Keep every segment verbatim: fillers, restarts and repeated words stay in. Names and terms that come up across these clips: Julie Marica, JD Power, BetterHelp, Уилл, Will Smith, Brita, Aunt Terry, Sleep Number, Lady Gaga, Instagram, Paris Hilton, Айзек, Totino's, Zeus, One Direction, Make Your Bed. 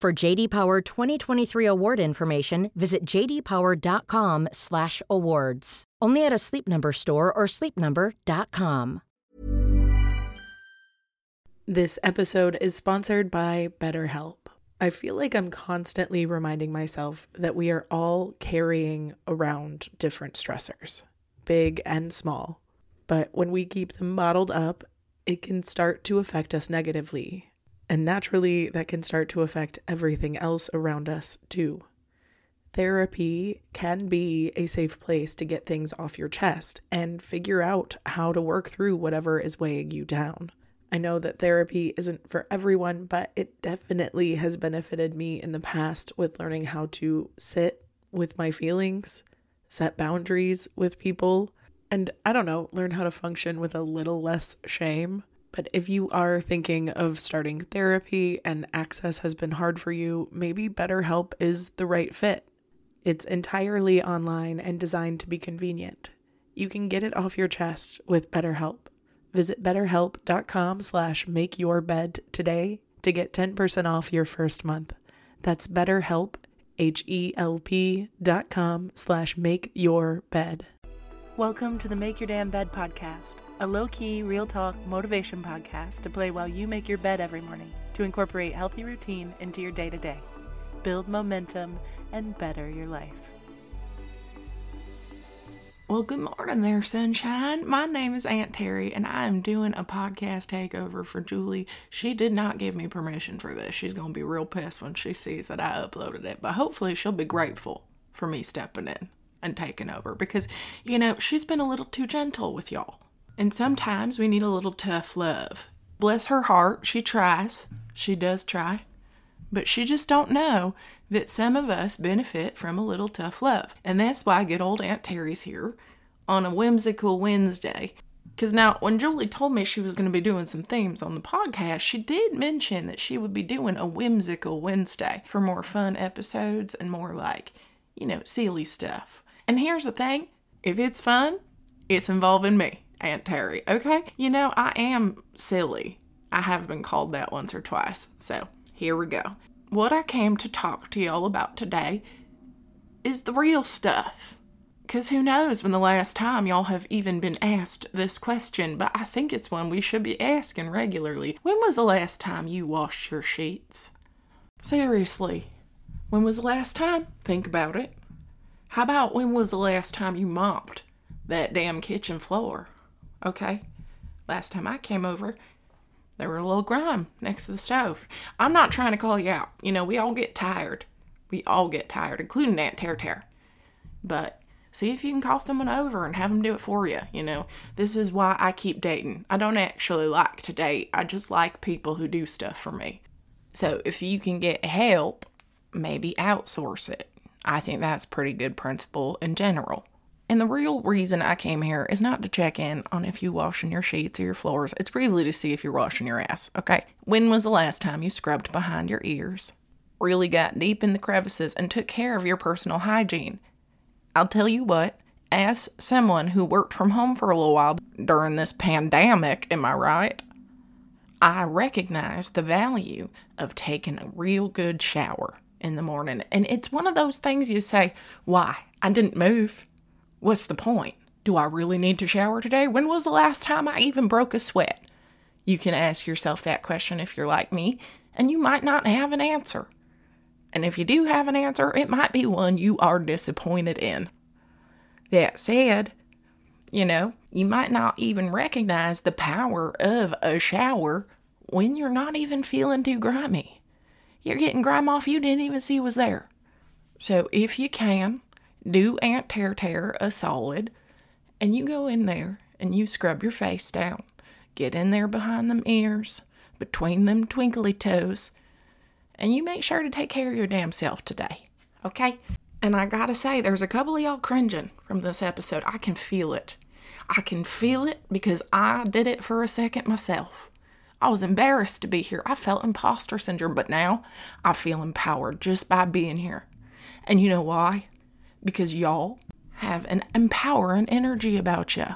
For J D Power twenty twenty-three award information, visit j d power dot com slash awards. Only at a Sleep Number store or sleep number dot com. This episode is sponsored by BetterHelp. I feel like I'm constantly reminding myself that we are all carrying around different stressors, big and small. But when we keep them bottled up, it can start to affect us negatively. And naturally, that can start to affect everything else around us too. Therapy can be a safe place to get things off your chest and figure out how to work through whatever is weighing you down. I know that therapy isn't for everyone, but it definitely has benefited me in the past with learning how to sit with my feelings, set boundaries with people, and I don't know, learn how to function with a little less shame. But if you are thinking of starting therapy and access has been hard for you, maybe BetterHelp is the right fit. It's entirely online and designed to be convenient. You can get it off your chest with BetterHelp. Visit betterhelp.com slash make your bed today to get ten percent off your first month. That's BetterHelp, H E L P dot com slash make your bed. Welcome to the Make Your Damn Bed podcast, a low-key, real-talk motivation podcast to play while you make your bed every morning to incorporate healthy routine into your day-to-day, build momentum, and better your life. Well, good morning there, sunshine. My name is Aunt Terry, and I am doing a podcast takeover for Julie. She did not give me permission for this. She's going to be real pissed when she sees that I uploaded it, but hopefully she'll be grateful for me stepping in and taking over because, you know, she's been a little too gentle with y'all, and sometimes we need a little tough love. Bless her heart. She tries. She does try. But she just don't know that some of us benefit from a little tough love. And that's why good old Aunt Terry's here on a whimsical Wednesday. Because now, when Julie told me she was going to be doing some themes on the podcast, she did mention that she would be doing a whimsical Wednesday for more fun episodes and more like, you know, silly stuff. And here's the thing. If it's fun, it's involving me, Aunt Terry, okay? You know, I am silly. I have been called that once or twice, so... here we go. What I came to talk to y'all about today is the real stuff. Because who knows when the last time y'all have even been asked this question, but I think it's one we should be asking regularly. When was the last time you washed your sheets? Seriously, when was the last time? Think about it. How about when was the last time you mopped that damn kitchen floor? Okay, last time I came over, there were a little grime next to the stove. I'm not trying to call you out. You know, we all get tired. We all get tired, including Aunt Terry Terry. But see if you can call someone over and have them do it for you. You know, this is why I keep dating. I don't actually like to date. I just like people who do stuff for me. So if you can get help, maybe outsource it. I think that's pretty good principle in general. And the real reason I came here is not to check in on if you're washing your sheets or your floors. It's really to see if you're washing your ass, okay? When was the last time you scrubbed behind your ears, really got deep in the crevices, and took care of your personal hygiene? I'll tell you what, ask someone who worked from home for a little while during this pandemic, am I right? I recognize the value of taking a real good shower in the morning. And it's one of those things you say, why? I didn't move. What's the point? Do I really need to shower today? When was the last time I even broke a sweat? You can ask yourself that question if you're like me, and you might not have an answer. And if you do have an answer, it might be one you are disappointed in. That said, you know, you might not even recognize the power of a shower when you're not even feeling too grimy. You're getting grime off you didn't even see was there. So if you can, do Aunt Terry Terry a solid, and you go in there and you scrub your face down. Get in there behind them ears, between them twinkly toes, and you make sure to take care of your damn self today, okay? And I gotta say, there's a couple of y'all cringing from this episode. I can feel it. I can feel it because I did it for a second myself. I was embarrassed to be here. I felt imposter syndrome, but now I feel empowered just by being here. And you know why? Because y'all have an empowering energy about you.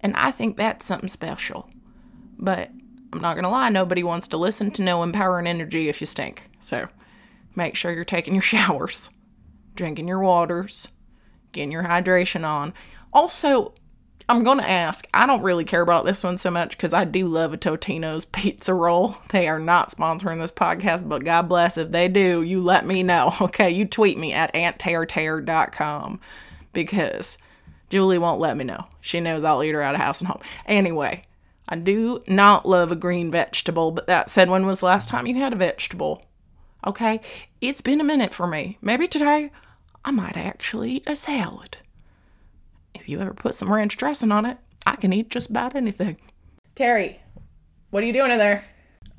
And I think that's something special. But I'm not going to lie, nobody wants to listen to no empowering energy if you stink. So make sure you're taking your showers, drinking your waters, getting your hydration on. Also, I'm going to ask, I don't really care about this one so much because I do love a Totino's pizza roll. They are not sponsoring this podcast, but God bless if they do, you let me know. Okay, you tweet me at aunt terry terry dot com because Julie won't let me know. She knows I'll eat her out of house and home. Anyway, I do not love a green vegetable, but that said, when was the last time you had a vegetable? Okay, it's been a minute for me. Maybe today I might actually eat a salad. If you ever put some ranch dressing on it, I can eat just about anything. Terry, what are you doing in there?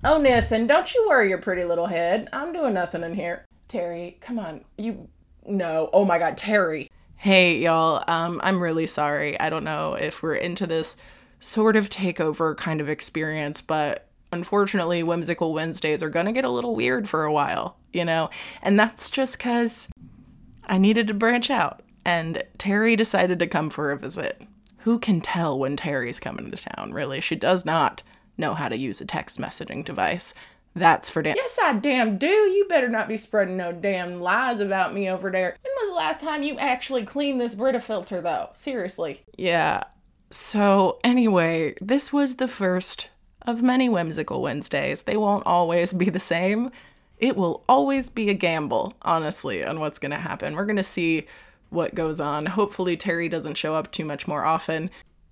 Oh, nothing. Don't you worry your pretty little head. I'm doing nothing in here. Terry, come on. You know. Oh my God, Terry. Hey, y'all, um, I'm really sorry. I don't know if we're into this sort of takeover kind of experience, but unfortunately, Whimsical Wednesdays are going to get a little weird for a while, you know? And that's just because I needed to branch out, and Terry decided to come for a visit. Who can tell when Terry's coming to town, really? She does not know how to use a text messaging device. That's for damn. Yes, I damn do. You better not be spreading no damn lies about me over there. When was the last time you actually cleaned this Brita filter, though? Seriously. Yeah. So, anyway, this was the first of many Whimsical Wednesdays. They won't always be the same. It will always be a gamble, honestly, on what's going to happen. We're going to see what goes on. Hopefully, Terry doesn't show up too much more often.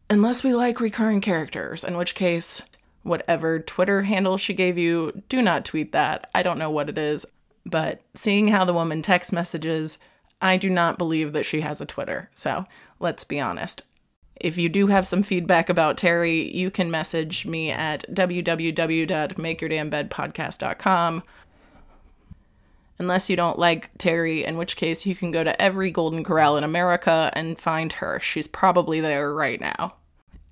Unless we like recurring characters, in which case, whatever Twitter handle she gave you, do not tweet that. I don't know what it is, but seeing how the woman text messages, I do not believe that she has a Twitter. So let's be honest. If you do have some feedback about Terry, you can message me at w w w dot make your damn bed podcast dot com. Unless you don't like Terry, in which case you can go to every Golden Corral in America and find her. She's probably there right now.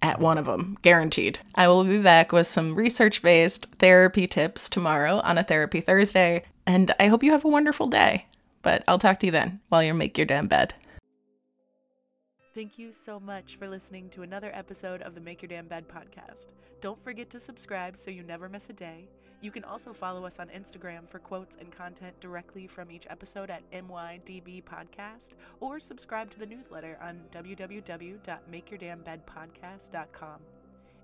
At one of them, guaranteed. I will be back with some research-based therapy tips tomorrow on a Therapy Thursday, and I hope you have a wonderful day. But I'll talk to you then while you make your damn bed. Thank you so much for listening to another episode of the Make Your Damn Bed podcast. Don't forget to subscribe so you never miss a day. You can also follow us on Instagram for quotes and content directly from each episode at M Y D B podcast, or subscribe to the newsletter on w w w dot make your damn bed podcast dot com.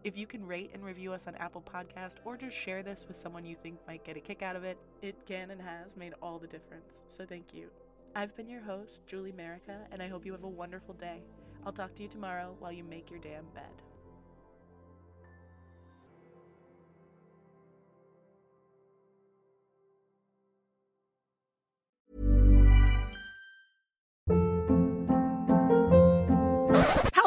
If you can rate and review us on Apple Podcast, or just share this with someone you think might get a kick out of it, it can and has made all the difference. So thank you. I've been your host, Julie Marica, and I hope you have a wonderful day. I'll talk to you tomorrow while you make your damn bed.